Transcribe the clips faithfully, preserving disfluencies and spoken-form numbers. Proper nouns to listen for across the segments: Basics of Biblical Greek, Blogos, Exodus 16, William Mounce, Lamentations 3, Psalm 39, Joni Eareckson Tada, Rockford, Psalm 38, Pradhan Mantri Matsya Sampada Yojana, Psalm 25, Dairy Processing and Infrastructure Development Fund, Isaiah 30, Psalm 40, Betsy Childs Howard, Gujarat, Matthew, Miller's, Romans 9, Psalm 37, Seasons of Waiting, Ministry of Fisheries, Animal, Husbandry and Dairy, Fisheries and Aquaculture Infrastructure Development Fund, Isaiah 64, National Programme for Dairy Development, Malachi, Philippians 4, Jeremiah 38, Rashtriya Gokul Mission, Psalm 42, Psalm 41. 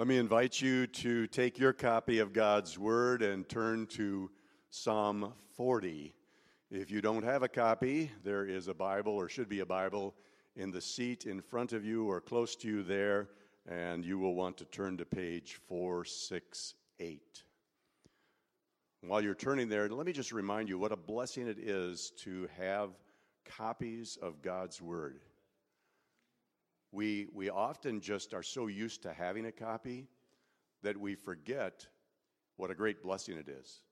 Let me invite you to take your copy of God's Word and turn to Psalm forty. If you don't have a copy, there is a Bible, or should be a Bible, in the seat in front of you or close to you there, and you will want to turn to page four sixty-eight. While you're turning there, let me just remind you what a blessing it is to have copies of God's Word. We we often just are so used to having a copy that we forget what a great blessing it is.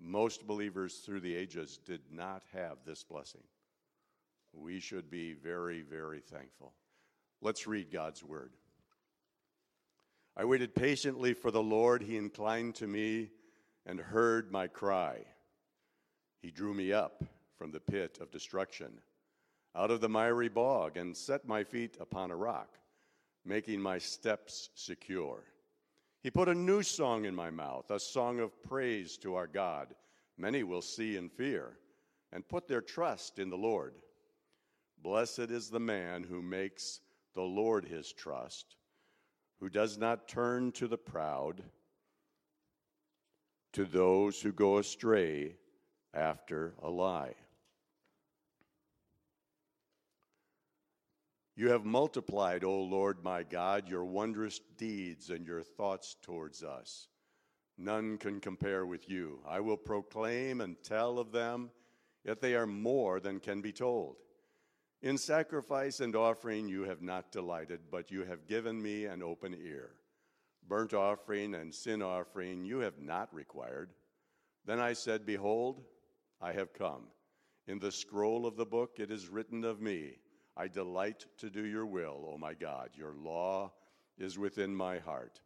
Most believers through the ages did not have this blessing. We should be very, very thankful. Let's read God's Word. I waited patiently for the Lord. He inclined to me and heard my cry. He drew me up from the pit of destruction, out of the miry bog, and set my feet upon a rock, making my steps secure. He put a new song in my mouth, a song of praise to our God. Many will see and fear, and put their trust in the Lord. Blessed is the man who makes the Lord his trust, who does not turn to the proud, to those who go astray after a lie. You have multiplied, O Lord my God, your wondrous deeds and your thoughts towards us. None can compare with you. I will proclaim and tell of them, yet they are more than can be told. In sacrifice and offering you have not delighted, but you have given me an open ear. Burnt offering and sin offering you have not required. Then I said, behold, I have come. In the scroll of the book it is written of me. I delight to do your will, O my God. Your law is within my heart.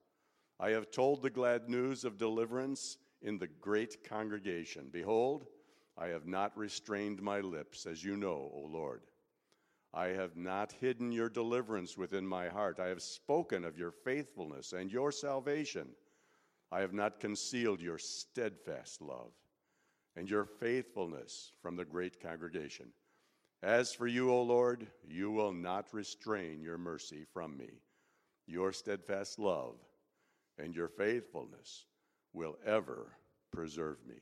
I have told the glad news of deliverance in the great congregation. Behold, I have not restrained my lips, as you know, O Lord. I have not hidden your deliverance within my heart. I have spoken of your faithfulness and your salvation. I have not concealed your steadfast love and your faithfulness from the great congregation. As for you, O Lord, you will not restrain your mercy from me. Your steadfast love and your faithfulness will ever preserve me.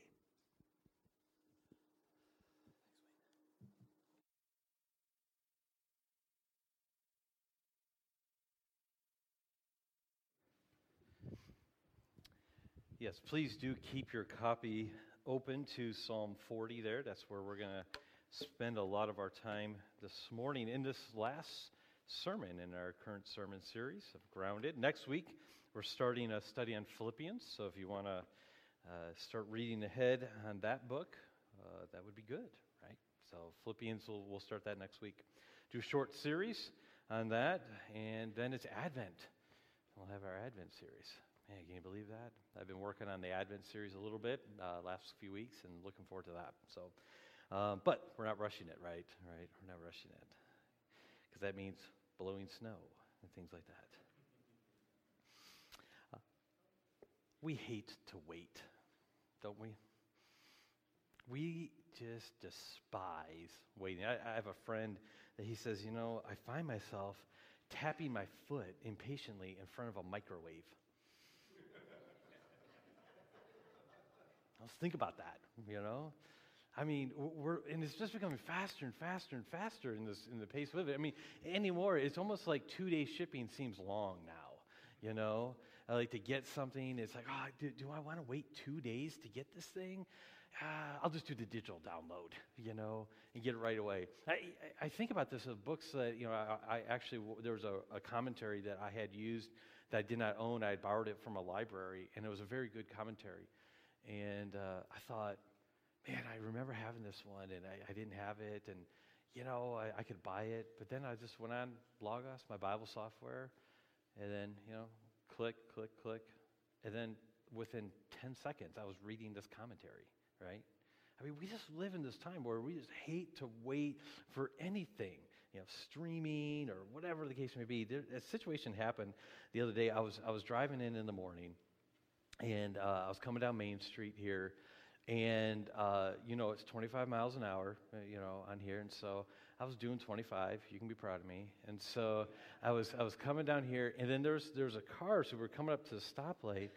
Yes, please do keep your copy open to Psalm forty there. That's where we're going to spend a lot of our time this morning in this last sermon in our current sermon series of Grounded. Next week, we're starting a study on Philippians, so if you want to uh, start reading ahead on that book, uh, that would be good, right? So Philippians, we'll, we'll start that next week. Do a short series on that, and then it's Advent. We'll have our Advent series. Man, can you believe that? I've been working on the Advent series a little bit uh, last few weeks and looking forward to that, so... Um, but we're not rushing it, right? Right? We're not rushing it. Because that means blowing snow and things like that. Uh, we hate to wait, don't we? We just despise waiting. I, I have a friend that he says, you know, I find myself tapping my foot impatiently in front of a microwave. Let's think about that, you know? I mean, we're and it's just becoming faster and faster and faster in this in the pace of it. I mean, anymore, it's almost like two-day shipping seems long now, you know? Uh, like to get something, it's like, oh, do, do I want to wait two days to get this thing? Uh, I'll just do the digital download, you know, and get it right away. I, I, I think about this as books that, you know, I, I actually, there was a, a commentary that I had used that I did not own. I had borrowed it from a library, and it was a very good commentary. And uh, I thought, man, I remember having this one, and I, I didn't have it, and, you know, I, I could buy it, but then I just went on Blogos, my Bible software, and then, you know, click, click, click, and then within ten seconds, I was reading this commentary, right? I mean, we just live in this time where we just hate to wait for anything, you know, streaming or whatever the case may be. There, a situation happened the other day. I was I was driving in in the morning, and uh, I was coming down Main Street here, and, uh, you know, it's twenty-five miles an hour, you know, on here. And so I was doing twenty-five. You can be proud of me. And so I was I was coming down here, and then there's there's a car, so we were coming up to the stoplight,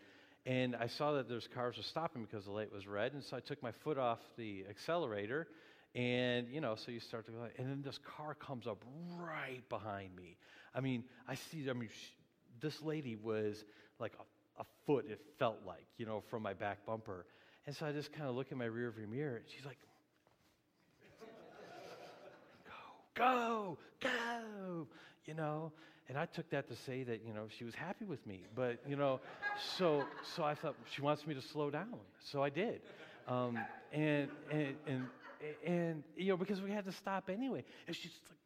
and I saw that there's cars were stopping because the light was red, and so I took my foot off the accelerator, and you know, so you start to go, and then this car comes up right behind me. I mean, I see. I mean, sh- this lady was like a, a foot. It felt like, you know, from my back bumper, and so I just kind of look in my rearview mirror, and she's like, go, go, you know, and I took that to say that, you know, she was happy with me, but, you know, so so I thought, she wants me to slow down, so I did, um, and, and, and, and, you know, because we had to stop anyway, and she's like,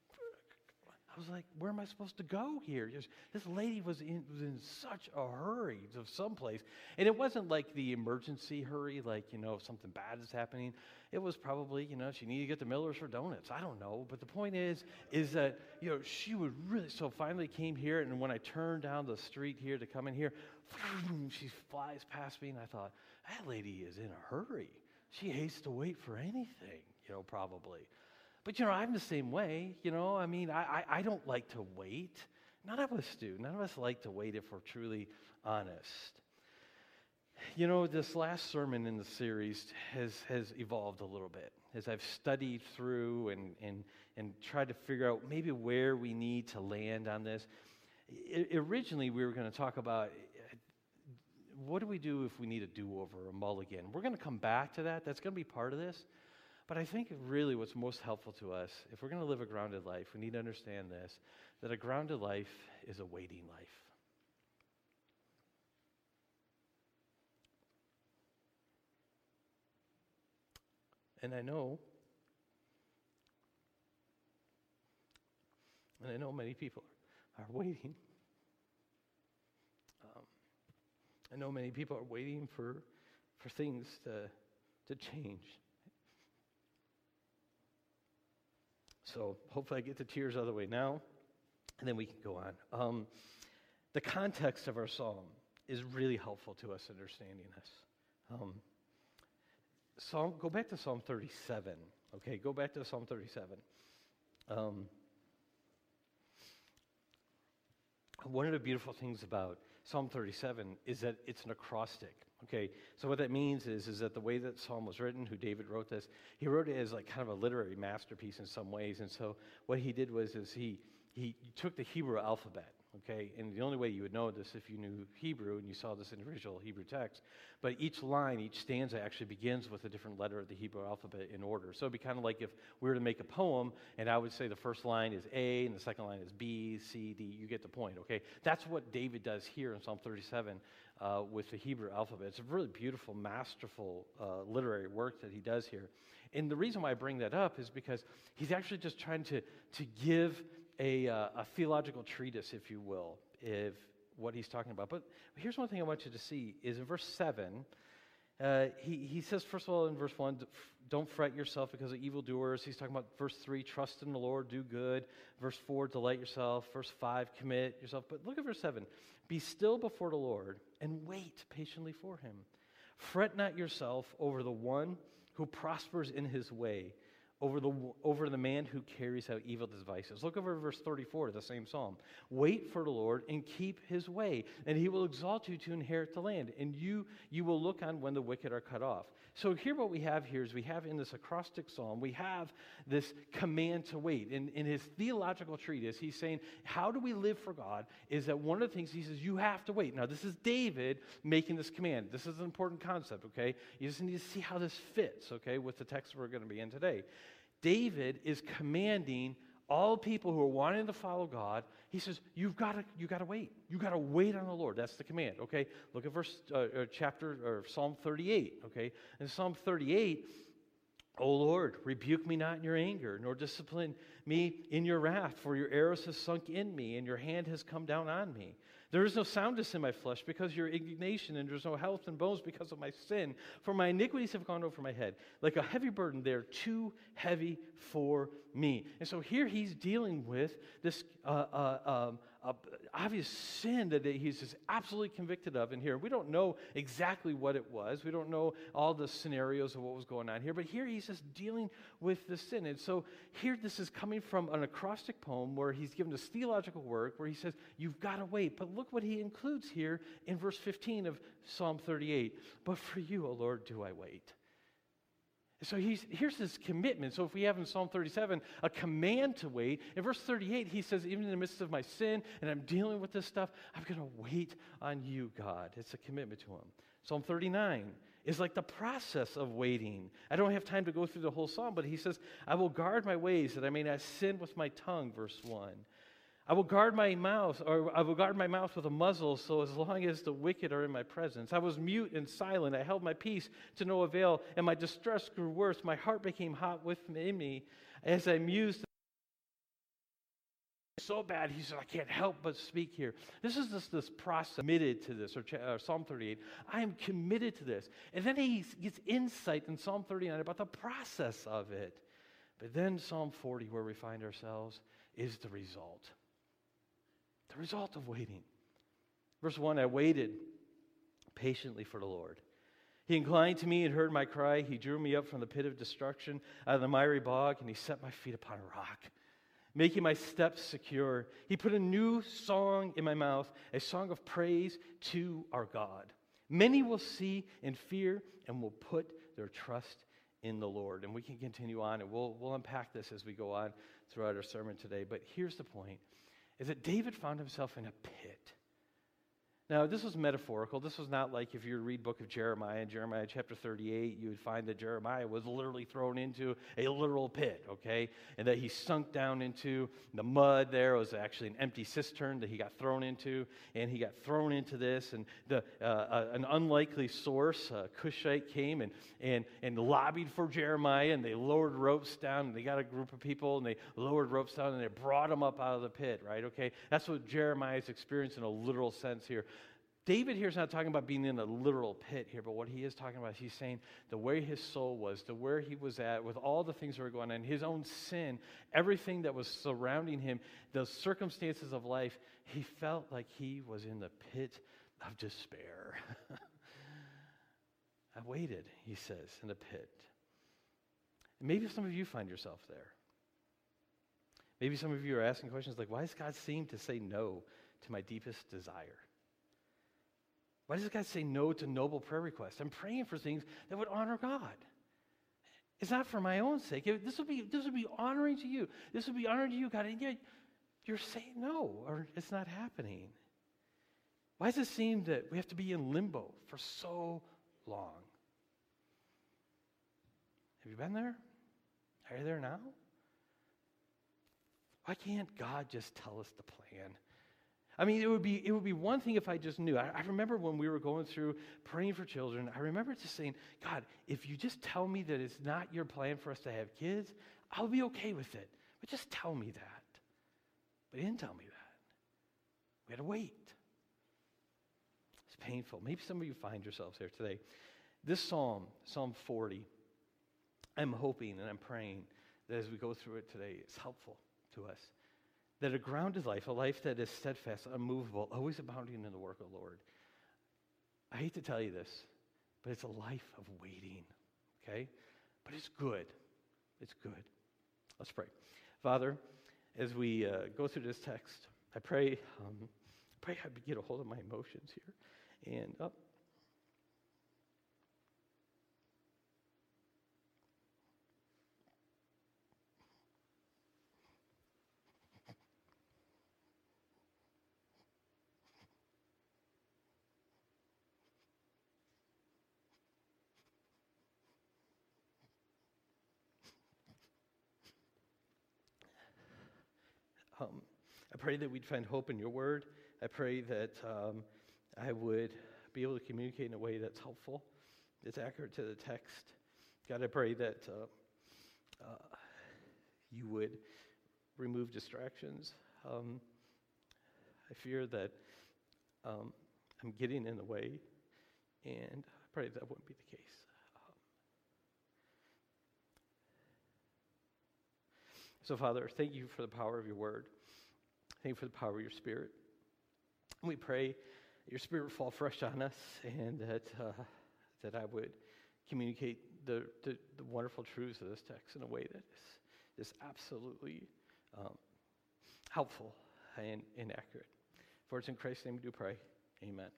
I was like, where am I supposed to go here? This lady was in, was in such a hurry of someplace, and it wasn't like the emergency hurry, like, you know, if something bad is happening. It was probably, you know, she needed to get to Miller's for donuts. I don't know, but the point is, is that, you know, she would really, so finally came here, and when I turned down the street here to come in here, she flies past me, and I thought, that lady is in a hurry. She hates to wait for anything, you know, probably. But, you know, I'm the same way, you know. I mean, I, I I don't like to wait. None of us do. None of us like to wait if we're truly honest. You know, this last sermon in the series has has evolved a little bit as I've studied through and and, and tried to figure out maybe where we need to land on this. I, originally, we were going to talk about what do we do if we need a do-over, a mulligan. We're going to come back to that. That's going to be part of this. But I think really what's most helpful to us, if we're going to live a grounded life, we need to understand this, that a grounded life is a waiting life. And I know, and I know many people are waiting. Um, I know many people are waiting for, for things to, to change. So hopefully I get the tears out of the way now, and then we can go on. Um, the context of our psalm is really helpful to us understanding this. Um, psalm, go back to Psalm thirty-seven, okay? Go back to Psalm thirty-seven. Um, one of the beautiful things about Psalm thirty-seven is that it's an acrostic. Okay, so what that means is, is that the way that Psalm was written, who David wrote this, he wrote it as like kind of a literary masterpiece in some ways. And so what he did was is he he took the Hebrew alphabet, okay? And the only way you would know this if you knew Hebrew and you saw this in the original Hebrew text. But each line, each stanza actually begins with a different letter of the Hebrew alphabet in order. So it'd be kind of like if we were to make a poem, and I would say the first line is A, and the second line is B, C, D. You get the point, okay? That's what David does here in Psalm thirty-seven. Uh, with the Hebrew alphabet. It's a really beautiful, masterful uh, literary work that he does here. And the reason why I bring that up is because he's actually just trying to to give a, uh, a theological treatise, if you will, of what he's talking about. But here's one thing I want you to see is in verse seven, uh, he, he says, first of all, in verse one, don't fret yourself because of evildoers. He's talking about verse three, trust in the Lord, do good. Verse four, delight yourself. Verse five, commit yourself. But look at verse seven. Be still before the Lord and wait patiently for him. Fret not yourself over the one who prospers in his way, over the over the man who carries out evil devices. Look over verse thirty-four, the same psalm. Wait for the Lord and keep his way, and he will exalt you to inherit the land, and you you will look on when the wicked are cut off. So here what we have here is we have in this acrostic psalm, we have this command to wait. In, in his theological treatise, he's saying, how do we live for God is that one of the things he says, you have to wait. Now, this is David making this command. This is an important concept, okay? You just need to see how this fits, okay, with the text we're going to be in today. David is commanding all people who are wanting to follow God. He says, "You've got to, you got to wait. You got to wait on the Lord." That's the command. Okay, look at verse, uh, or chapter, or Psalm thirty-eight. Okay, in Psalm thirty-eight, "O Lord, rebuke me not in your anger, nor discipline me in your wrath, for your arrows have sunk in me, and your hand has come down on me. There is no soundness in my flesh because of your indignation, and there is no health in bones because of my sin. For my iniquities have gone over my head. Like a heavy burden, they are too heavy for me." And so here he's dealing with this uh, uh, um, uh, obvious sin that he's just absolutely convicted of in here. We don't know exactly what it was. We don't know all the scenarios of what was going on here. But here he's just dealing with the sin. And so here this is coming from an acrostic poem where he's given this theological work where he says, you've got to wait. But look what he includes here in verse fifteen of Psalm thirty-eight. But for you, O Lord, do I wait. So he's, here's his commitment. So if we have in Psalm thirty-seven a command to wait, in verse thirty-eight he says, even in the midst of my sin and I'm dealing with this stuff, I'm going to wait on you, God. It's a commitment to him. Psalm thirty-nine is like the process of waiting. I don't have time to go through the whole psalm, but he says, I will guard my ways that I may not sin with my tongue, verse one. I will guard my mouth, or I will guard my mouth with a muzzle, so as long as the wicked are in my presence. I was mute and silent. I held my peace to no avail, and my distress grew worse. My heart became hot within me as I mused. So bad, he said, I can't help but speak here. This is this, this process, committed to this, or, ch- or Psalm thirty-eight. I am committed to this. And then he gets insight in Psalm thirty-nine about the process of it. But then Psalm forty, where we find ourselves, is the result. The result of waiting. Verse one, I waited patiently for the Lord. He inclined to me and heard my cry. He drew me up from the pit of destruction, out of the miry bog, and he set my feet upon a rock, making my steps secure. He put a new song in my mouth, a song of praise to our God. Many will see and fear and will put their trust in the Lord. And we can continue on, and we'll, we'll unpack this as we go on throughout our sermon today. But here's the point. Is that David found himself in a pit. Now, this was metaphorical. This was not like if you read the book of Jeremiah, in Jeremiah chapter thirty-eight, you would find that Jeremiah was literally thrown into a literal pit, okay? And that he sunk down into the mud there. It was actually an empty cistern that he got thrown into, and he got thrown into this. And the, uh, uh, an unlikely source, uh, Cushite, came and, and, and lobbied for Jeremiah, and they lowered ropes down, and they got a group of people, and they lowered ropes down, and they brought him up out of the pit, right? Okay, that's what Jeremiah's experienced in a literal sense here. David here is not talking about being in a literal pit here, but what he is talking about is he's saying the way his soul was, the where he was at, with all the things that were going on, his own sin, everything that was surrounding him, the circumstances of life, he felt like he was in the pit of despair. I waited, he says, in a pit. And maybe some of you find yourself there. Maybe some of you are asking questions like, why does God seem to say no to my deepest desire? Why does God say no to noble prayer requests? I'm praying for things that would honor God. It's not for my own sake. It, this would be this would be honoring to you. This would be honoring to you, God. And yet you're saying no, or it's not happening. Why does it seem that we have to be in limbo for so long? Have you been there? Are you there now? Why can't God just tell us the plan? I mean, it would be it would be one thing if I just knew. I, I remember when we were going through praying for children, I remember just saying, God, if you just tell me that it's not your plan for us to have kids, I'll be okay with it. But just tell me that. But he didn't tell me that. We had to wait. It's painful. Maybe some of you find yourselves there today. This psalm, Psalm forty, I'm hoping and I'm praying that as we go through it today, it's helpful to us. That a grounded life, a life that is steadfast, unmovable, always abounding in the work of the Lord. I hate to tell you this, but it's a life of waiting, okay? But it's good. It's good. Let's pray. Father, as we uh, go through this text, I pray um, pray I get a hold of my emotions here. And up. Oh, Um, I pray that we'd find hope in your word. I pray that um, I would be able to communicate in a way that's helpful, that's accurate to the text. God, I pray that uh, uh, you would remove distractions. Um, I fear that um, I'm getting in the way, and I pray that wouldn't be the case. Um, so, Father, thank you for the power of your word. Thank you for the power of your Spirit. And we pray that your Spirit would fall fresh on us, and that uh, that I would communicate the, the, the wonderful truths of this text in a way that is just absolutely um, helpful and, and accurate. For it's in Christ's name we do pray. Amen.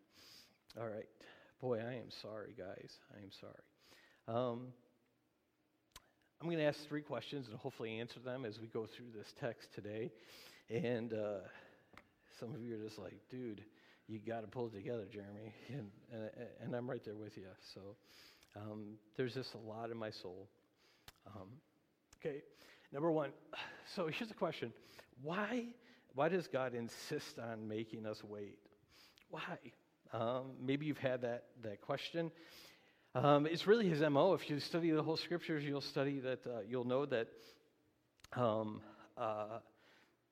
All right. Boy, I am sorry, guys. I am sorry. Um, I'm going to ask three questions and hopefully answer them as we go through this text today. And uh, some of you are just like, dude, you got to pull it together, Jeremy. And, and and I'm right there with you. So um, there's just a lot in my soul. Um, okay, number one. So here's the question: Why why does God insist on making us wait? Why? Um, maybe you've had that that question. Um, it's really his M O. If you study the whole scriptures, you'll study that. Uh, you'll know that um, uh,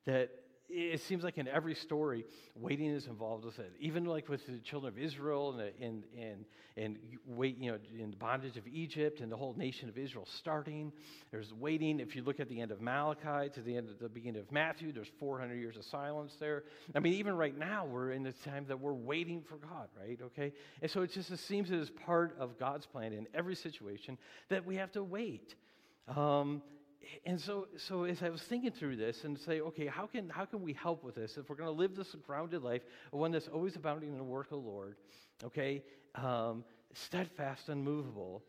that. It seems like in every story, waiting is involved with it. Even like with the children of Israel and and and, and wait, you know, in the bondage of Egypt and the whole nation of Israel starting, there's waiting. If you look at the end of Malachi to the end of the beginning of Matthew, there's four hundred years of silence there. I mean, even right now, we're in the time that we're waiting for God, right? Okay, and so it just it seems it is part of God's plan in every situation that we have to wait. Um, And so, so as I was thinking through this and say, okay, how can how can we help with this? If we're going to live this grounded life, one that's always abounding in the work of the Lord, okay, um, steadfast, unmovable,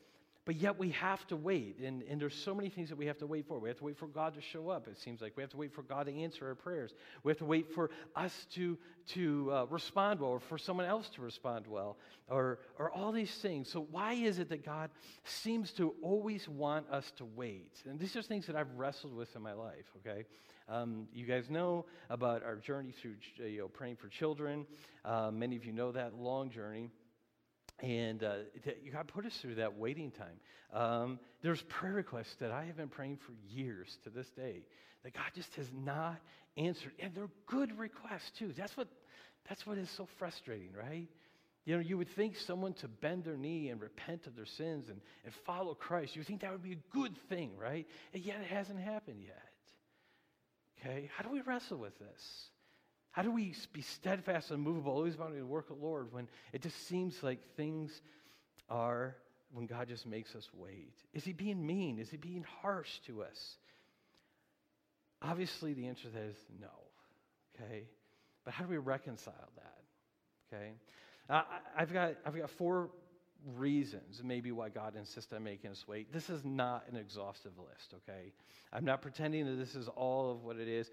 but yet we have to wait. And, and there's so many things that we have to wait for. We have to wait for God to show up, it seems like. We have to wait for God to answer our prayers. We have to wait for us to to uh, respond well, or for someone else to respond well, or or all these things. So why is it that God seems to always want us to wait? And these are things that I've wrestled with in my life, okay? Um, you guys know about our journey through, you know, praying for children. Uh, many of you know that long journey. And uh, God put us through that waiting time. Um, there's prayer requests that I have been praying for years to this day that God just has not answered, and they're good requests too. That's what that's what is so frustrating, right? You know, you would think someone to bend their knee and repent of their sins and, and follow Christ. You would think that would be a good thing, right? And yet it hasn't happened yet. Okay, how do we wrestle with this? How do we be steadfast and unmovable, always bound to the work of the Lord, when it just seems like things are, when God just makes us wait? Is he being mean? Is he being harsh to us? Obviously, the answer to that is no, okay? But how do we reconcile that, okay? Uh, I've got I've got four reasons maybe why God insists on making us wait. This is not an exhaustive list, okay? I'm not pretending that this is all of what it is.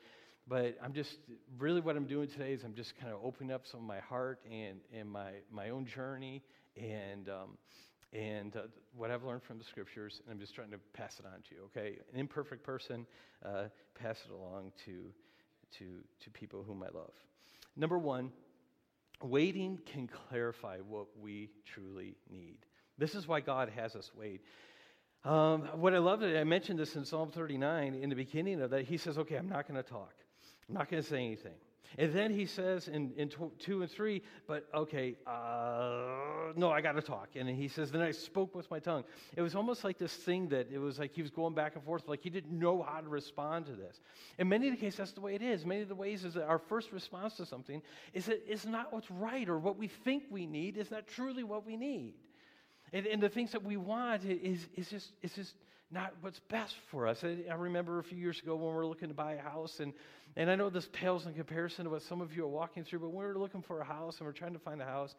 But I'm just, really what I'm doing today is I'm just kind of opening up some of my heart and, and my, my own journey and um, and uh, what I've learned from the scriptures, and I'm just trying to pass it on to you, okay? An imperfect person, uh, pass it along to, to, to people whom I love. Number one, waiting can clarify what we truly need. This is why God has us wait. Um, what I love, that I mentioned this in Psalm thirty-nine, in the beginning of that, he says, okay, I'm not going to talk. I'm not going to say anything. And then he says in, in two and three, but okay, uh, no, I got to talk. And he says, then I spoke with my tongue. It was almost like this thing that it was like he was going back and forth, like he didn't know how to respond to this. In many of the cases, that's the way it is. Many of the ways is that our first response to something is that it's not what's right, or what we think we need is not truly what we need. And, and the things that we want is, is just is just not what's best for us. I, I remember a few years ago when we were looking to buy a house, and, and I know this pales in comparison to what some of you are walking through, but we were looking for a house, and we we're trying to find a house,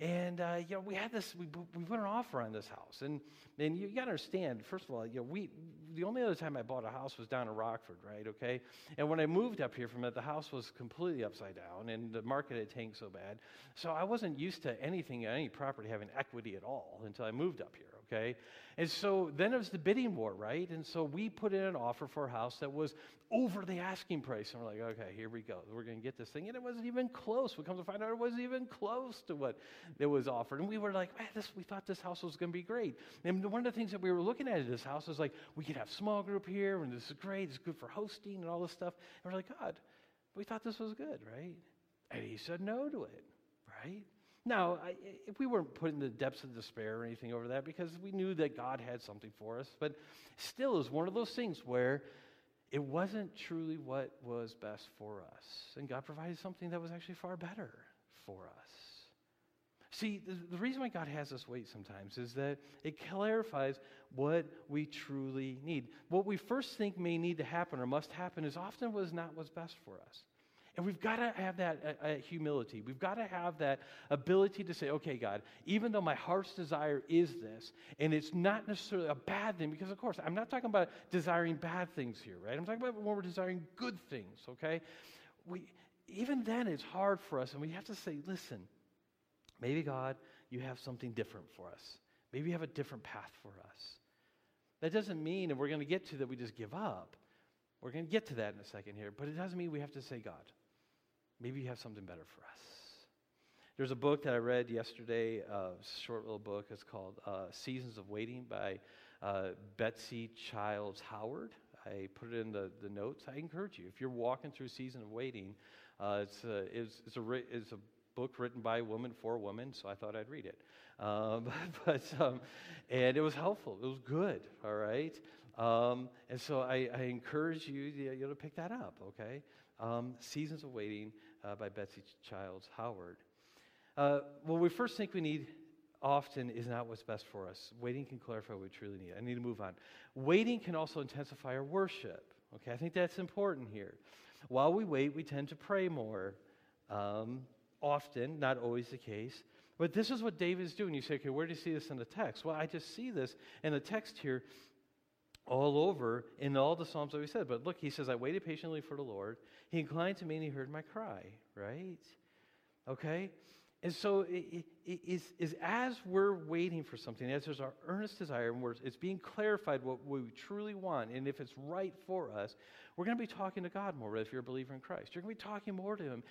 and uh, you know, we had this, we we put an offer on this house, and and you, you gotta understand, first of all, you know, we the only other time I bought a house was down in Rockford, right? Okay, and when I moved up here from it, the house was completely upside down, and the market had tanked so bad, so I wasn't used to anything, any property having equity at all until I moved up here. Okay, and so then it was the bidding war, right? And so we put in an offer for a house that was over the asking price, and we're like, okay, here we go. We're going to get this thing, and it wasn't even close. We come to find out it wasn't even close to what it was offered, and we were like, man, this, we thought this house was going to be great. And one of the things that we were looking at at this house was like, we could have small group here, and this is great. It's good for hosting and all this stuff. And we're like, God, we thought this was good, right? And he said no to it, right? Now, I, we weren't put in the depths of despair or anything over that, because we knew that God had something for us. But still, is one of those things where it wasn't truly what was best for us. And God provided something that was actually far better for us. See, the, the reason why God has us wait sometimes is that it clarifies what we truly need. What we first think may need to happen or must happen is often was not what's best for us. And we've got to have that uh, uh, humility. We've got to have that ability to say, okay, God, even though my heart's desire is this, and it's not necessarily a bad thing, because, of course, I'm not talking about desiring bad things here, right? I'm talking about when we're desiring good things, okay? We, even then, it's hard for us, and we have to say, listen, maybe, God, you have something different for us. Maybe you have a different path for us. That doesn't mean, and we're going to get to that, we just give up. We're going to get to that in a second here, but it doesn't mean we have to say, God, maybe you have something better for us. There's a book that I read yesterday, uh, a short little book. It's called uh, Seasons of Waiting by uh, Betsy Childs Howard. I put it in the, the notes. I encourage you, if you're walking through a season of waiting, uh, it's, a, it's, it's, a, it's a book written by a woman for a woman, so I thought I'd read it. Um, but um, And it was helpful. It was good, all right? Um, and so I, I encourage you to, you know, pick that up, okay? Um, Seasons of Waiting uh, by Betsy Childs Howard. Uh, what we first think we need often is not what's best for us. Waiting can clarify what we truly need. I need to move on. Waiting can also intensify our worship. Okay, I think that's important here. While we wait, we tend to pray more. Um, often, not always the case. But this is what David is doing. You say, okay, where do you see this in the text? Well, I just see this in the text here all over in all the Psalms that we said. But look, he says, I waited patiently for the Lord. He inclined to me and he heard my cry, right? Okay? And so it, it, it's, it's as we're waiting for something, as there's our earnest desire, and we're, it's being clarified what we truly want, and if it's right for us, we're going to be talking to God more, if you're a believer in Christ. You're going to be talking more to him.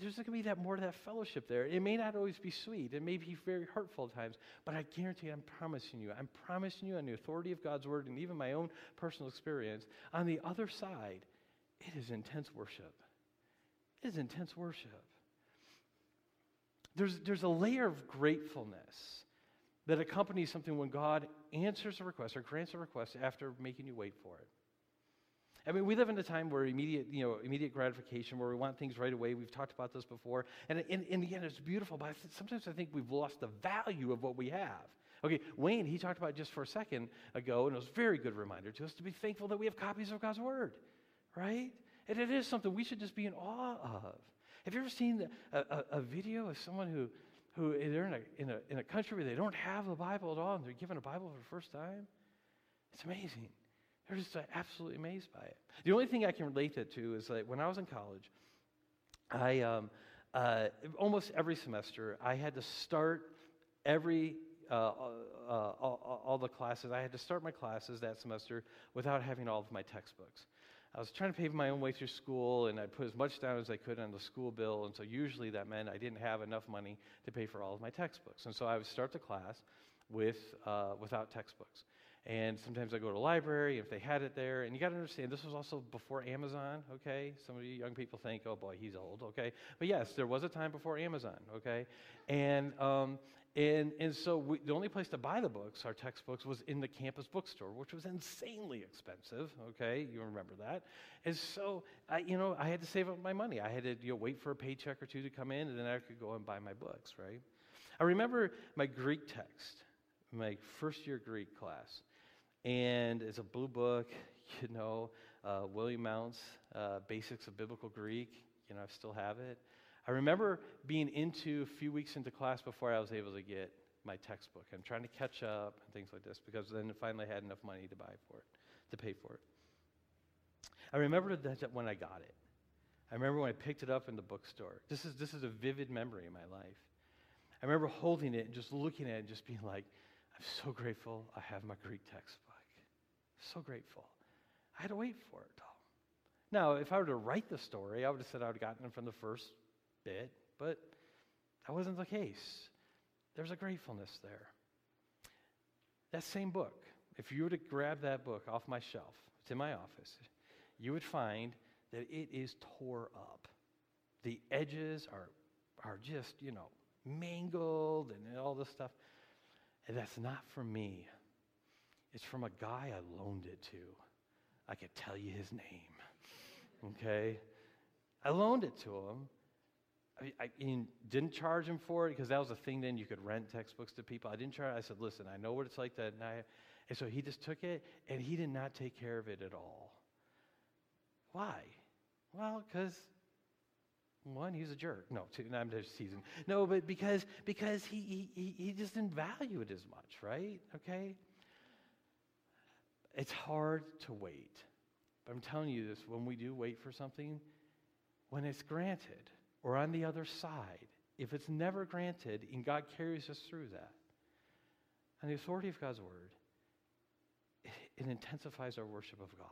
There's going to be that more of that fellowship there. It may not always be sweet. It may be very hurtful at times, but I guarantee I'm promising you, I'm promising you on the authority of God's word and even my own personal experience, on the other side, it is intense worship. It is intense worship. There's, there's a layer of gratefulness that accompanies something when God answers a request or grants a request after making you wait for it. I mean, we live in a time where immediate, you know, immediate gratification, where we want things right away. We've talked about this before. And in, in the end, it's beautiful, but sometimes I think we've lost the value of what we have. Okay, Wayne, he talked about just for a second ago, and it was a very good reminder to us to be thankful that we have copies of God's Word, right? And it is something we should just be in awe of. Have you ever seen a, a, a video of someone who, who they're in a, in, a, in a country where they don't have the Bible at all, and they're given a Bible for the first time? It's amazing. They're just absolutely amazed by it. The only thing I can relate that to is that when I was in college, I um, uh, almost every semester I had to start every uh, uh, all, all the classes. I had to start my classes that semester without having all of my textbooks. I was trying to pave my own way through school, and I put as much down as I could on the school bill, and so usually that meant I didn't have enough money to pay for all of my textbooks. And so I would start the class with uh, without textbooks. And sometimes I go to the library, if they had it there. And you got to understand, this was also before Amazon, okay? Some of you young people think, oh, boy, he's old, okay? But yes, there was a time before Amazon, okay? And um, and and so we, the only place to buy the books, our textbooks, was in the campus bookstore, which was insanely expensive, okay? You remember that. And so, I, you know, I had to save up my money. I had to you know, wait for a paycheck or two to come in, and then I could go and buy my books, right? I remember my Greek text, my first-year Greek class. And it's a blue book, you know, uh, William Mounce, uh, Basics of Biblical Greek. You know, I still have it. I remember being into a few weeks into class before I was able to get my textbook. I'm trying to catch up and things like this because then finally I had enough money to buy for it, to pay for it. I remember that when I got it. I remember when I picked it up in the bookstore. This is this is a vivid memory in my life. I remember holding it and just looking at it and just being like, I'm so grateful I have my Greek textbook. So grateful. I had to wait for it, though. Now, if I were to write the story, I would have said I would have gotten it from the first bit, but that wasn't the case. There's a gratefulness there. That same book, if you were to grab that book off my shelf, it's in my office, you would find that it is tore up. The edges are, are just, you know, mangled and all this stuff. And that's not for me. It's from a guy I loaned it to. I could tell you his name, okay? I loaned it to him. I, I didn't charge him for it because that was a thing then. You could rent textbooks to people. I didn't charge. I said, listen, I know what it's like that night. And so he just took it, and he did not take care of it at all. Why? Well, because, one, he's a jerk. No, two, I'm just teasing. No, but because because he he he just didn't value it as much, right? Okay? It's hard to wait. But I'm telling you this, when we do wait for something, when it's granted, or on the other side, if it's never granted, and God carries us through that, and the authority of God's word, it, it intensifies our worship of God.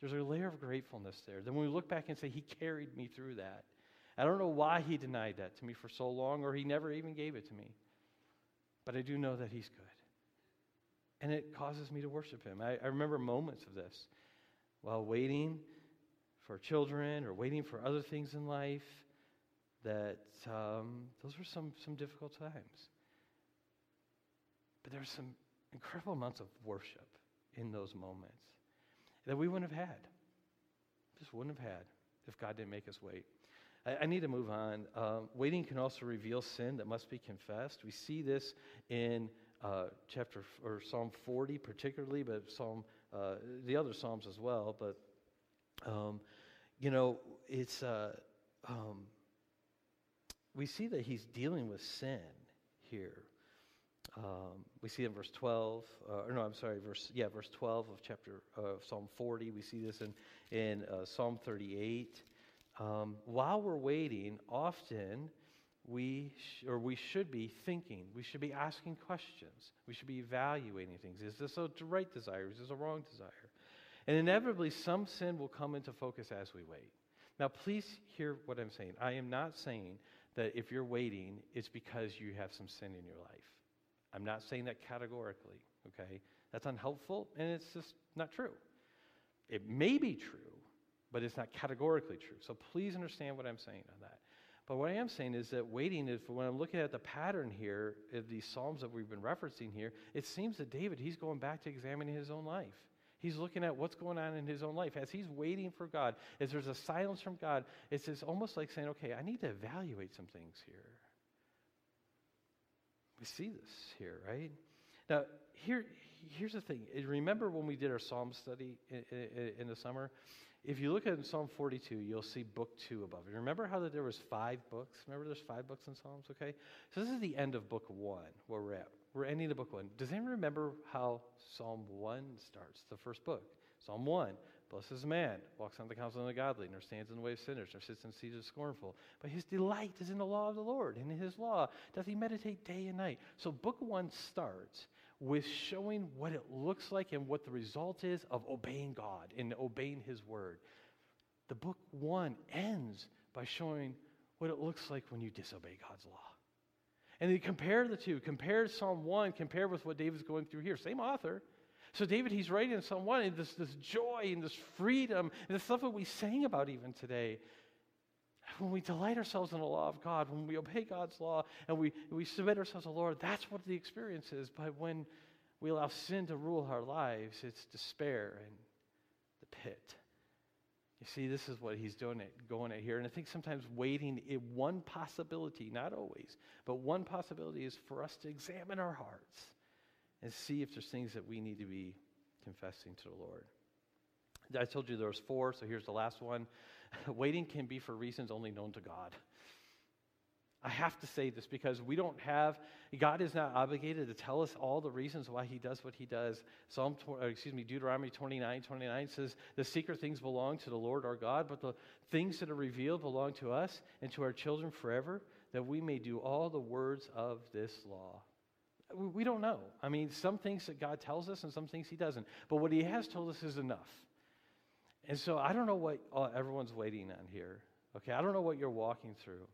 There's a layer of gratefulness there. Then when we look back and say, he carried me through that. I don't know why he denied that to me for so long, or he never even gave it to me. But I do know that he's good. And it causes me to worship him. I, I remember moments of this while waiting for children or waiting for other things in life, that um, those were some, some difficult times. But there were some incredible amounts of worship in those moments that we wouldn't have had, just wouldn't have had if God didn't make us wait. I, I need to move on. Um, waiting can also reveal sin that must be confessed. We see this in uh, chapter or Psalm forty particularly, but Psalm uh, the other Psalms as well. But um, you know, it's uh, um, we see that he's dealing with sin here. Um, we see in verse twelve, uh, or no, I'm sorry, verse yeah, verse twelve of chapter uh, of Psalm forty. We see this in in uh, Psalm thirty-eight. Um, while we're waiting, often we sh- or we should be thinking. We should be asking questions. We should be evaluating things. Is this a right desire? Is this a wrong desire? And inevitably, some sin will come into focus as we wait. Now, please hear what I'm saying. I am not saying that if you're waiting, it's because you have some sin in your life. I'm not saying that categorically, okay? That's unhelpful, and it's just not true. It may be true, but it's not categorically true. So please understand what I'm saying on that. But what I am saying is that waiting is, when I'm looking at the pattern here of these Psalms that we've been referencing here, it seems that David, he's going back to examining his own life. He's looking at what's going on in his own life. As he's waiting for God, as there's a silence from God, it's just almost like saying, okay, I need to evaluate some things here. We see this here, right? Now, here, here's the thing. Remember when we did our Psalm study in, in, in the summer? If you look at Psalm forty-two, you'll see book two above it. Remember how there was five books? Remember there's five books in Psalms, okay? So this is the end of book one, where we're at. We're ending the book one. Does anyone remember how Psalm one starts, the first book? Psalm one, blessed is man, walks on the counsel of the godly, nor stands in the way of sinners, nor sits in the seat of the scornful. But his delight is in the law of the Lord, and in his law doth he meditate day and night. So book one starts with showing what it looks like and what the result is of obeying God and obeying his word. The book one ends by showing what it looks like when you disobey God's law. And then compare the two. Compare Psalm one, compare with what David's going through here. Same author. So David, he's writing in Psalm one, and this, this joy and this freedom, and the stuff that we sang about even today. When we delight ourselves in the law of God, when we obey God's law, and we, we submit ourselves to the Lord, that's what the experience is. But when we allow sin to rule our lives, it's despair and the pit. You see, this is what he's doing it, going at here. And I think sometimes waiting, it, one possibility, not always, but one possibility is for us to examine our hearts and see if there's things that we need to be confessing to the Lord. I told you there was four, so here's the last one. Waiting can be for reasons only known to God. I have to say this because we don't have, God is not obligated to tell us all the reasons why he does what he does. Psalm, excuse me, Deuteronomy twenty-nine, twenty-nine says, the secret things belong to the Lord our God, but the things that are revealed belong to us and to our children forever, that we may do all the words of this law. We don't know. I mean, some things that God tells us and some things he doesn't. But what he has told us is enough. And so I don't know what oh, everyone's waiting on here. Okay, I don't know what you're walking through.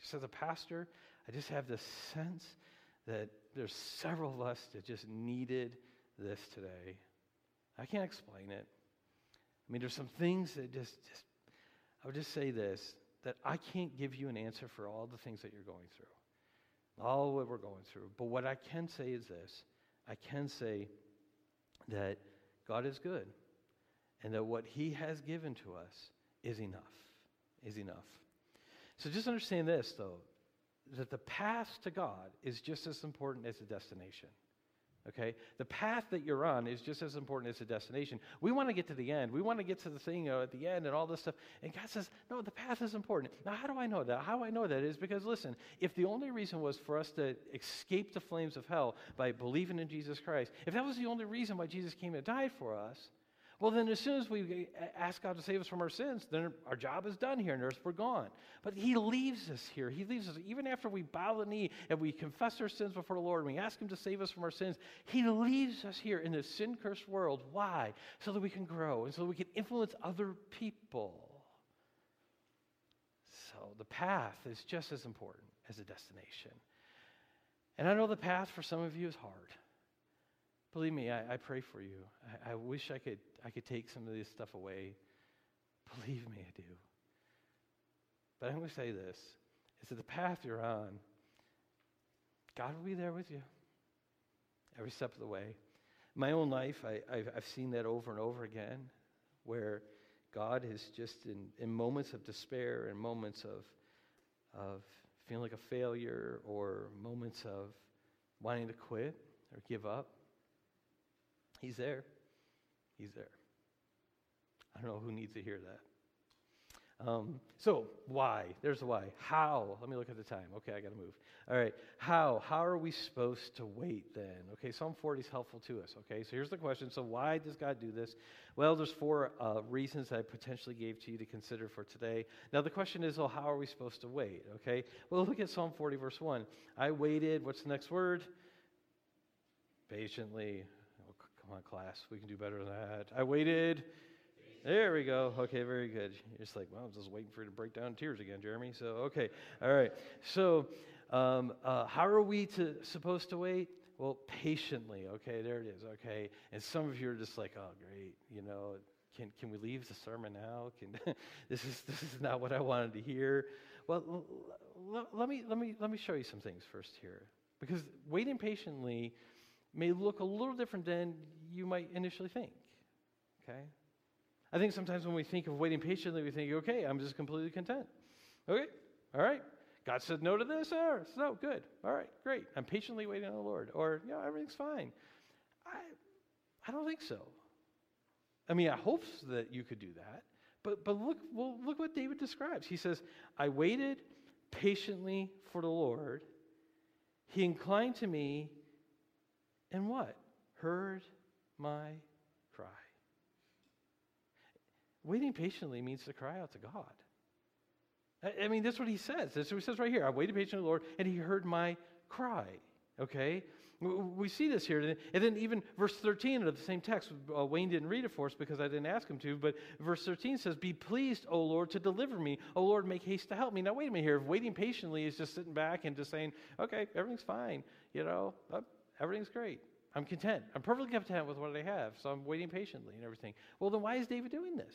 Just as a pastor, I just have this sense that there's several of us that just needed this today. I can't explain it. I mean, there's some things that just, just I would just say this, that I can't give you an answer for all the things that you're going through. All what we're going through. But what I can say is this. I can say that God is good. and that what he has given to us is enough, is enough. So just understand this, though, that the path to God is just as important as the destination. Okay? The path that you're on is just as important as the destination. We want to get to the end. We want to get to the thing, you know, at the end and all this stuff. And God says, no, the path is important. Now, how do I know that? How I know that is because, listen, if the only reason was for us to escape the flames of hell by believing in Jesus Christ, if that was the only reason why Jesus came and died for us, well, then as soon as we ask God to save us from our sins, then our job is done here on earth. We're gone. But he leaves us here. He leaves us. Even after we bow the knee and we confess our sins before the Lord and we ask him to save us from our sins, he leaves us here in this sin-cursed world. Why? So that we can grow and so that we can influence other people. So the path is just as important as the destination. And I know the path for some of you is hard. Believe me, I, I pray for you. I, I wish I could I could take some of this stuff away. Believe me, I do. But I'm going to say this, is that the path you're on, God will be there with you every step of the way. My own life, I, I've, I've seen that over and over again, where God is just in, in moments of despair and moments of, of feeling like a failure or moments of wanting to quit or give up. He's there. He's there. I don't know who needs to hear that. Um, so, why? There's the why. How? Let me look at the time. Okay, I got to move. All right. How? How are we supposed to wait then? Okay, Psalm forty is helpful to us. Okay, so here's the question. So, why does God do this? Well, there's four uh, reasons I potentially gave to you to consider for today. Now, the question is, well, how are we supposed to wait? Okay, well, look at Psalm forty, verse one. I waited. What's the next word? Patiently. Come on, class. We can do better than that. I waited. There we go. Okay, very good. You're just like, well, I'm just waiting for you to break down in tears again, Jeremy. So, okay. All right. So, um, uh, how are we to, supposed to wait? Well, patiently. Okay, there it is. Okay. And some of you are just like, oh, great. You know, can can we leave the sermon now? Can this is this is not what I wanted to hear. Well, l- l- let me let me let me show you some things first here, because waiting patiently may look a little different than you might initially think, okay? I think sometimes when we think of waiting patiently, we think, okay, I'm just completely content. Okay, all right, God said no to this, or no, good, all right, great. I'm patiently waiting on the Lord, or, you know, everything's fine. I, I don't think so. I mean, I hope that you could do that, but, but look, well, look what David describes. He says, I waited patiently for the Lord. He inclined to me, and what? Heard my cry. Waiting patiently means to cry out to God. I, I mean, that's what he says. That's what he says right here. I waited patiently, Lord, and he heard my cry. Okay? We see this here. And then even verse thirteen of the same text, uh, Wayne didn't read it for us because I didn't ask him to, but verse thirteen says, be pleased, O Lord, to deliver me. O Lord, make haste to help me. Now, wait a minute here. If waiting patiently is just sitting back and just saying, okay, everything's fine, you know, I'm, everything's great. I'm content. I'm perfectly content with what I have, so I'm waiting patiently and everything. Well, then why is David doing this?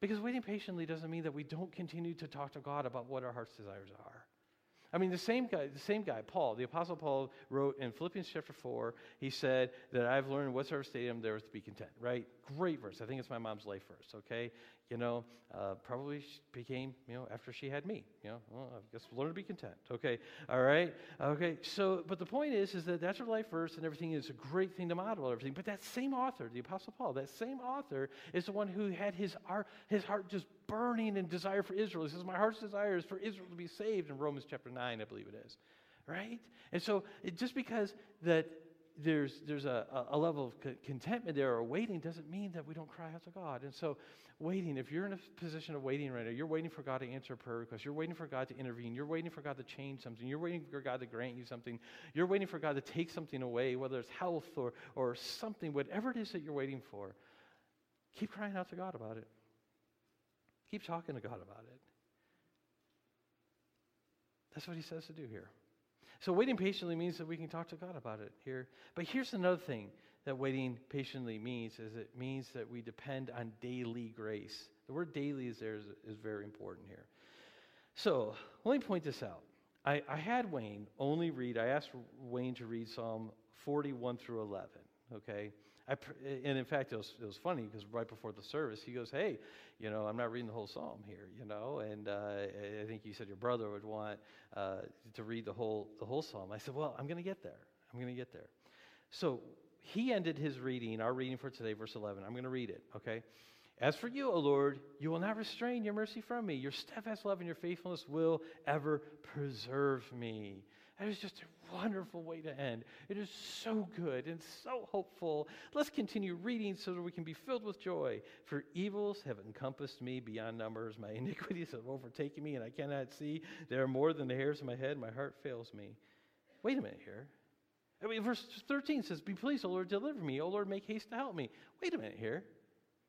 Because waiting patiently doesn't mean that we don't continue to talk to God about what our heart's desires are. I mean, the same guy, the same guy, Paul, the Apostle Paul wrote in Philippians chapter four, he said that I've learned whatsoever state I am, there is to be content, right? Great verse. I think it's my mom's life verse, okay? You know, uh, probably became, you know, after she had me, you know, well, I guess learn to be content, okay? All right? Okay, so, but the point is, is that that's your life verse and everything is a great thing to model and everything, but that same author, the Apostle Paul, that same author is the one who had his heart, his heart just burning in desire for Israel. He says, my heart's desire is for Israel to be saved in Romans chapter nine, I believe it is, right? And so it, just because that there's there's a, a level of contentment there or waiting doesn't mean that we don't cry out to God. And so waiting, if you're in a position of waiting right now, you're waiting for God to answer a prayer request, you're waiting for God to intervene, you're waiting for God to change something, you're waiting for God to grant you something, you're waiting for God to take something away, whether it's health or or something, whatever it is that you're waiting for, keep crying out to God about it. Keep talking to God about it. That's what he says to do here. So waiting patiently means that we can talk to God about it here. But here's another thing that waiting patiently means, is it means that we depend on daily grace. The word daily is there is, is very important here. So let me point this out. I, I had Wayne only read, I asked Wayne to read Psalm forty-one through eleven, okay? I pr- and in fact, it was it was funny because right before the service, he goes, "Hey, you know, I'm not reading the whole psalm here, you know." And uh, I think you said your brother would want uh, to read the whole the whole psalm. I said, "Well, I'm going to get there. I'm going to get there." So he ended his reading, our reading for today, verse eleven. I'm going to read it, okay? "As for you, O Lord, you will not restrain your mercy from me. Your steadfast love and your faithfulness will ever preserve me." That is just a wonderful way to end. It is so good and so hopeful. Let's continue reading so that we can be filled with joy. "For evils have encompassed me beyond numbers. My iniquities have overtaken me, and I cannot see. They are more than the hairs of my head. My heart fails me." Wait a minute here. I mean, verse thirteen says, "Be pleased, O Lord, deliver me. O Lord, make haste to help me." Wait a minute here.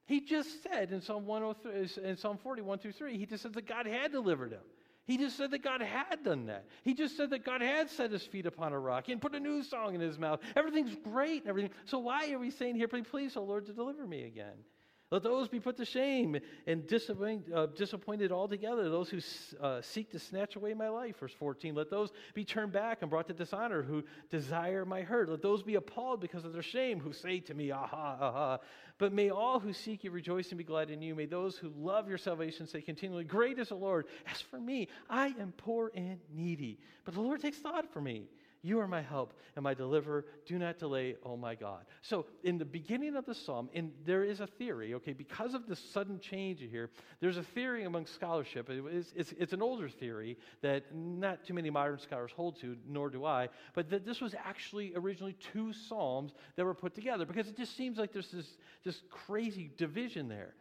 He just said in Psalm one oh three, in Psalm forty, one through three, he just said that God had delivered him. He just said that God had done that. He just said that God had set his feet upon a rock and put a new song in his mouth. Everything's great and everything. So why are we saying here, "Be pleased, O Lord, to deliver me again"? Let those be put to shame and disappointed, uh, disappointed altogether, those who uh, seek to snatch away my life. Verse fourteen, let those be turned back and brought to dishonor who desire my hurt. Let those be appalled because of their shame who say to me, "Aha, aha." But may all who seek you rejoice and be glad in you. May those who love your salvation say continually, "Great is the Lord." As for me, I am poor and needy, but the Lord takes thought for me. You are my help and my deliverer. Do not delay, oh my God. So in the beginning of the psalm, and there is a theory, okay, because of the sudden change here, there's a theory among scholarship. It is, it's, it's an older theory that not too many modern scholars hold to, nor do I, but that this was actually originally two psalms that were put together because it just seems like there's this, this crazy division there.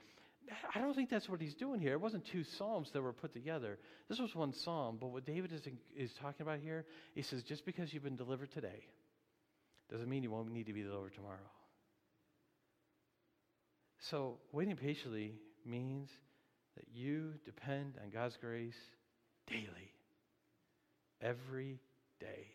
I don't think that's what he's doing here. It wasn't two psalms that were put together. This was one psalm, but what David is is talking about here, he says, just because you've been delivered today doesn't mean you won't need to be delivered tomorrow. So waiting patiently means that you depend on God's grace daily, every day,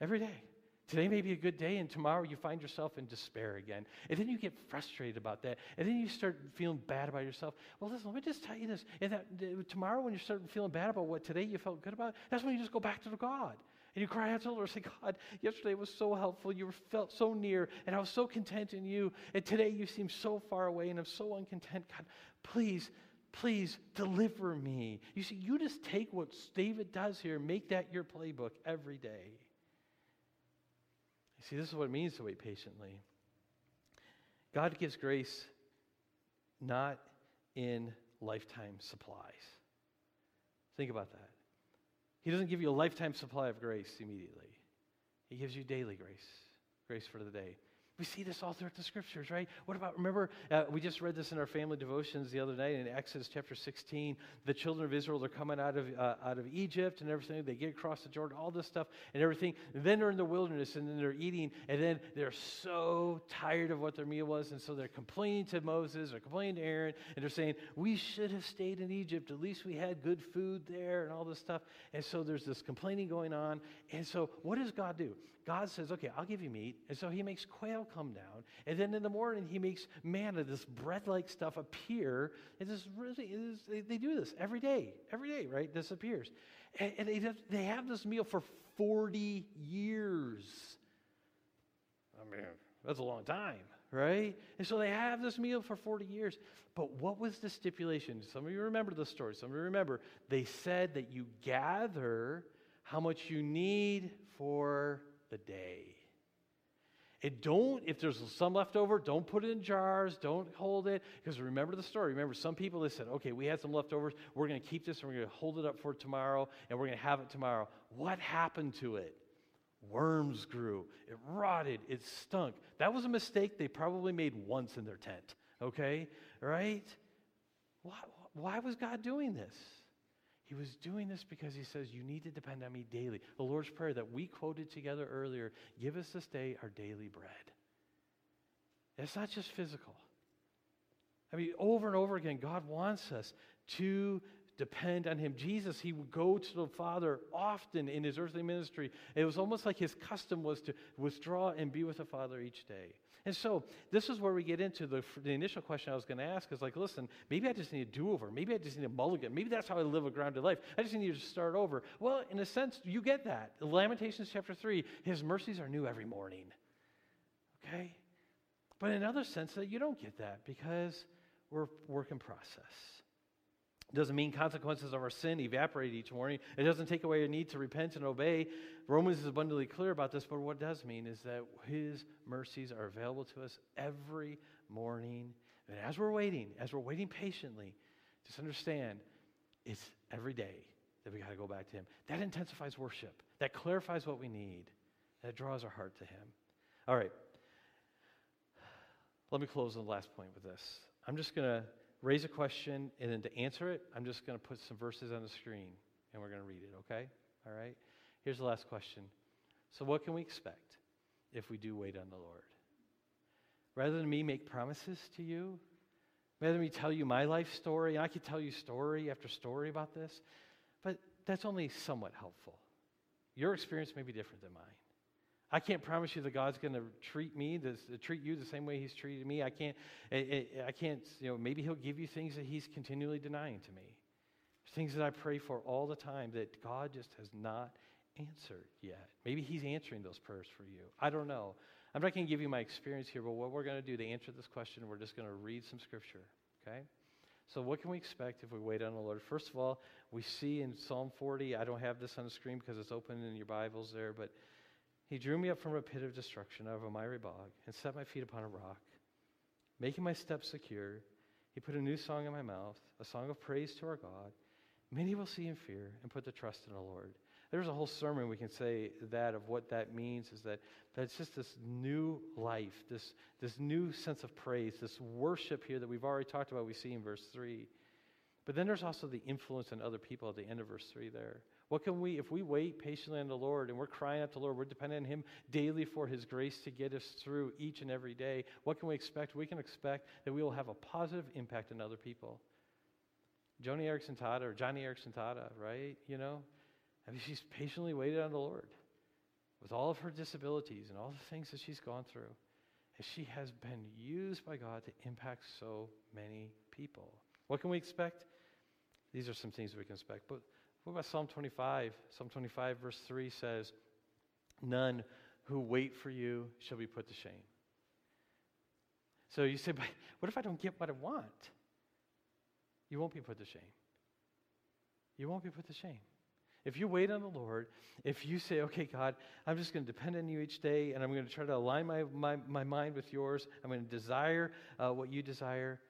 every day. Today may be a good day, and tomorrow you find yourself in despair again. And then you get frustrated about that. And then you start feeling bad about yourself. Well, listen, let me just tell you this. And that, uh, tomorrow when you start feeling bad about what today you felt good about, that's when you just go back to God. And you cry out to the Lord and say, "God, yesterday was so helpful. You felt so near, and I was so content in you. And today you seem so far away, and I'm so uncontent. God, please, please deliver me." You see, you just take what David does here, make that your playbook every day. See, this is what it means to wait patiently. God gives grace not in lifetime supplies. Think about that. He doesn't give you a lifetime supply of grace immediately. He gives you daily grace, grace for the day. We see this all throughout the scriptures, right? What about, remember, uh, we just read this in our family devotions the other night in Exodus chapter sixteen. The children of Israel are coming out of uh, out of Egypt and everything. They get across the Jordan, all this stuff and everything. And then they're in the wilderness and then they're eating. And then they're so tired of what their meal was. And so they're complaining to Moses, they're complaining to Aaron. And they're saying, "We should have stayed in Egypt. At least we had good food there," and all this stuff. And so there's this complaining going on. And so what does God do? God says, "Okay, I'll give you meat." And so he makes quail come down. And then in the morning, he makes manna, this bread-like stuff, appear. And this really is, they do this every day, every day, right? This appears. And, and they, they have this meal for forty years. I mean, that's a long time, right? And so they have this meal for forty years. But what was the stipulation? Some of you remember the story. Some of you remember. They said that you gather how much you need for the day. And don't, if there's some left over, don't put it in jars, don't hold it, because remember the story. Remember, some people, they said, "Okay, we had some leftovers, we're going to keep this, and we're going to hold it up for tomorrow, and we're going to have it tomorrow." What happened to it? Worms grew, it rotted, it stunk. That was a mistake they probably made once in their tent, okay, right? Why, why was God doing this? He was doing this because he says, you need to depend on me daily. The Lord's Prayer that we quoted together earlier, give us this day our daily bread. It's not just physical. I mean, over and over again, God wants us to depend on him. Jesus, he would go to the Father often in his earthly ministry. It was almost like his custom was to withdraw and be with the Father each day. And so this is where we get into the, the initial question I was going to ask is like, listen, maybe I just need a do-over. Maybe I just need a mulligan. Maybe that's how I live a grounded life. I just need to start over. Well, in a sense, you get that. Lamentations chapter three, his mercies are new every morning. Okay? But in another sense, that you don't get that because we're a work in process. It doesn't mean consequences of our sin evaporate each morning. It doesn't take away a need to repent and obey. Romans is abundantly clear about this, but what it does mean is that his mercies are available to us every morning. And as we're waiting, as we're waiting patiently, just understand it's every day that we got to go back to him. That intensifies worship. That clarifies what we need. That draws our heart to him. All right. Let me close on the last point with this. I'm just going to raise a question, and then to answer it, I'm just going to put some verses on the screen, and we're going to read it, okay? All right? Here's the last question. So what can we expect if we do wait on the Lord? Rather than me make promises to you, rather than me tell you my life story, and I could tell you story after story about this, but that's only somewhat helpful. Your experience may be different than mine. I can't promise you that God's going to treat me, this, treat you the same way he's treated me. I can't, I, I can't, you know, maybe he'll give you things that he's continually denying to me. There's things that I pray for all the time that God just has not answered yet. Maybe he's answering those prayers for you. I don't know. I'm not going to give you my experience here, but what we're going to do to answer this question, we're just going to read some scripture, okay? So what can we expect if we wait on the Lord? First of all, we see in Psalm forty, I don't have this on the screen because it's open in your Bibles there, but he drew me up from a pit of destruction, out of a miry bog, and set my feet upon a rock, making my steps secure. He put a new song in my mouth, a song of praise to our God. Many will see and fear and put their trust in the Lord. There's a whole sermon we can say that of what that means is that that's just this new life, this, this new sense of praise, this worship here that we've already talked about we see in verse three. But then there's also the influence on other people at the end of verse three there. What can we, if we wait patiently on the Lord and we're crying out to the Lord, we're dependent on him daily for his grace to get us through each and every day, what can we expect? We can expect that we will have a positive impact on other people. Joni Eareckson Tada, or Joni Eareckson Tada, right? You know, I mean, she's patiently waited on the Lord with all of her disabilities and all the things that she's gone through. And she has been used by God to impact so many people. What can we expect? These are some things we can expect, but what about Psalm twenty-five? Psalm twenty-five verse three says, none who wait for you shall be put to shame. So you say, but what if I don't get what I want? You won't be put to shame. You won't be put to shame. If you wait on the Lord, if you say, okay, God, I'm just going to depend on you each day, and I'm going to try to align my, my, my mind with yours, I'm going to desire uh, what you desire,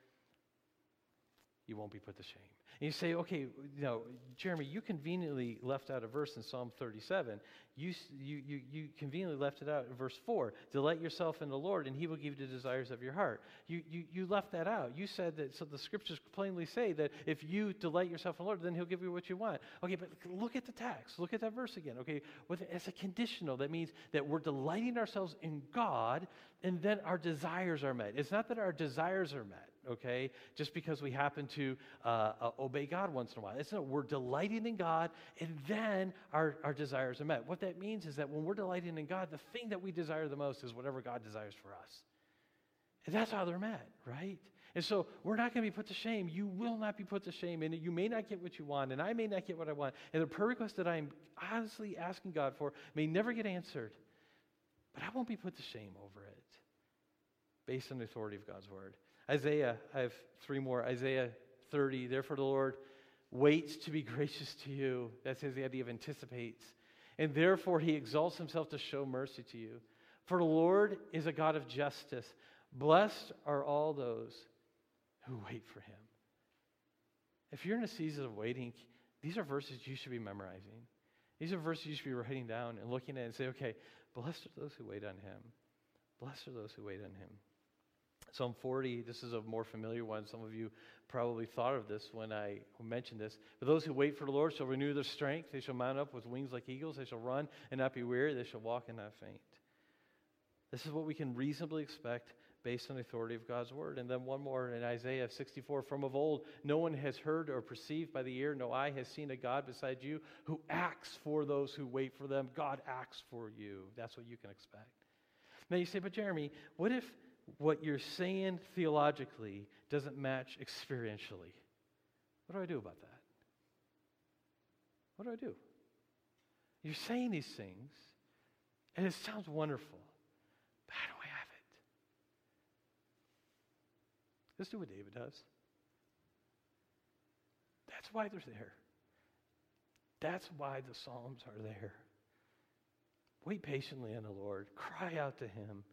you won't be put to shame. And you say, okay, you know, Jeremy, you conveniently left out a verse in Psalm thirty-seven. You, you, you, you conveniently left it out in verse four. Delight yourself in the Lord, and he will give you the desires of your heart. You, you, you left that out. You said that, so the scriptures plainly say that if you delight yourself in the Lord, then he'll give you what you want. Okay, but look at the text. Look at that verse again. Okay, with, as a conditional, that means that we're delighting ourselves in God, and then our desires are met. It's not that our desires are met, okay, just because we happen to uh, uh, obey God once in a while. It's not, we're delighting in God, and then our, our desires are met. What that means is that when we're delighting in God, the thing that we desire the most is whatever God desires for us. And that's how they're met, right? And so we're not going to be put to shame. You will not be put to shame, and you may not get what you want, and I may not get what I want, and the prayer request that I'm honestly asking God for may never get answered, but I won't be put to shame over it based on the authority of God's word. Isaiah, I have three more. Isaiah thirty, therefore the Lord waits to be gracious to you. That's his idea of anticipates. And therefore he exalts himself to show mercy to you. For the Lord is a God of justice. Blessed are all those who wait for him. If you're in a season of waiting, these are verses you should be memorizing. These are verses you should be writing down and looking at and say, okay, blessed are those who wait on him. Blessed are those who wait on him. Psalm forty, this is a more familiar one. Some of you probably thought of this when I mentioned this. But those who wait for the Lord shall renew their strength. They shall mount up with wings like eagles. They shall run and not be weary. They shall walk and not faint. This is what we can reasonably expect based on the authority of God's word. And then one more in Isaiah sixty-four, from of old, no one has heard or perceived by the ear, no eye has seen a God beside you who acts for those who wait for them. God acts for you. That's what you can expect. Now you say, but Jeremy, what if what you're saying theologically doesn't match experientially? What do I do about that? What do I do? You're saying these things, and it sounds wonderful, but I don't have it. Let's do what David does. That's why they're there. That's why the Psalms are there. Wait patiently on the Lord. Cry out to him.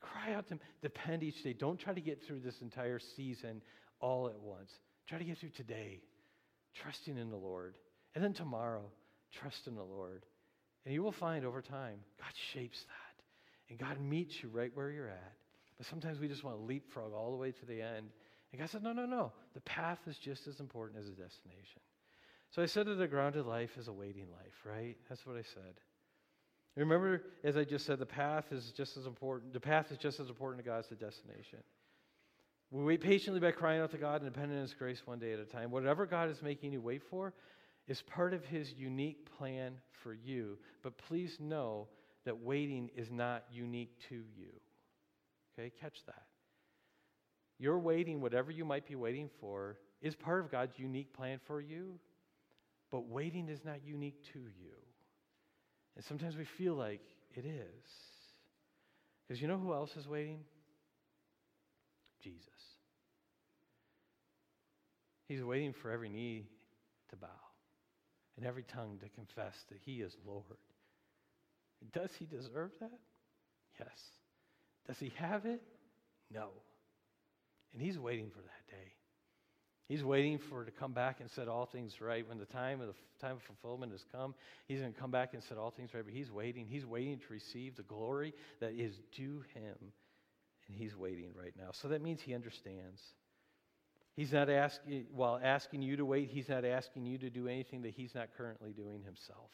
Cry out to him. Depend each day. Don't try to get through this entire season all at once. Try to get through today, trusting in the Lord. And then tomorrow, trust in the Lord. And you will find over time, God shapes that. And God meets you right where you're at. But sometimes we just want to leapfrog all the way to the end. And God said, no, no, no. The path is just as important as the destination. So I said that a grounded life is a waiting life, right? That's what I said. Remember, as I just said, the path is just as important. The path is just as important to God as the destination. We wait patiently by crying out to God and depending on his grace one day at a time. Whatever God is making you wait for is part of his unique plan for you. But please know that waiting is not unique to you. Okay, catch that. Your waiting, whatever you might be waiting for, is part of God's unique plan for you. But waiting is not unique to you. And sometimes we feel like it is. Because you know who else is waiting? Jesus. He's waiting for every knee to bow and every tongue to confess that he is Lord. And does he deserve that? Yes. Does he have it? No. And he's waiting for that day. He's waiting for it to come back and set all things right. When the time of the f- time of fulfillment has come, he's going to come back and set all things right. But he's waiting. He's waiting to receive the glory that is due him. And he's waiting right now. So that means he understands. He's not asking, while asking you to wait, he's not asking you to do anything that he's not currently doing himself.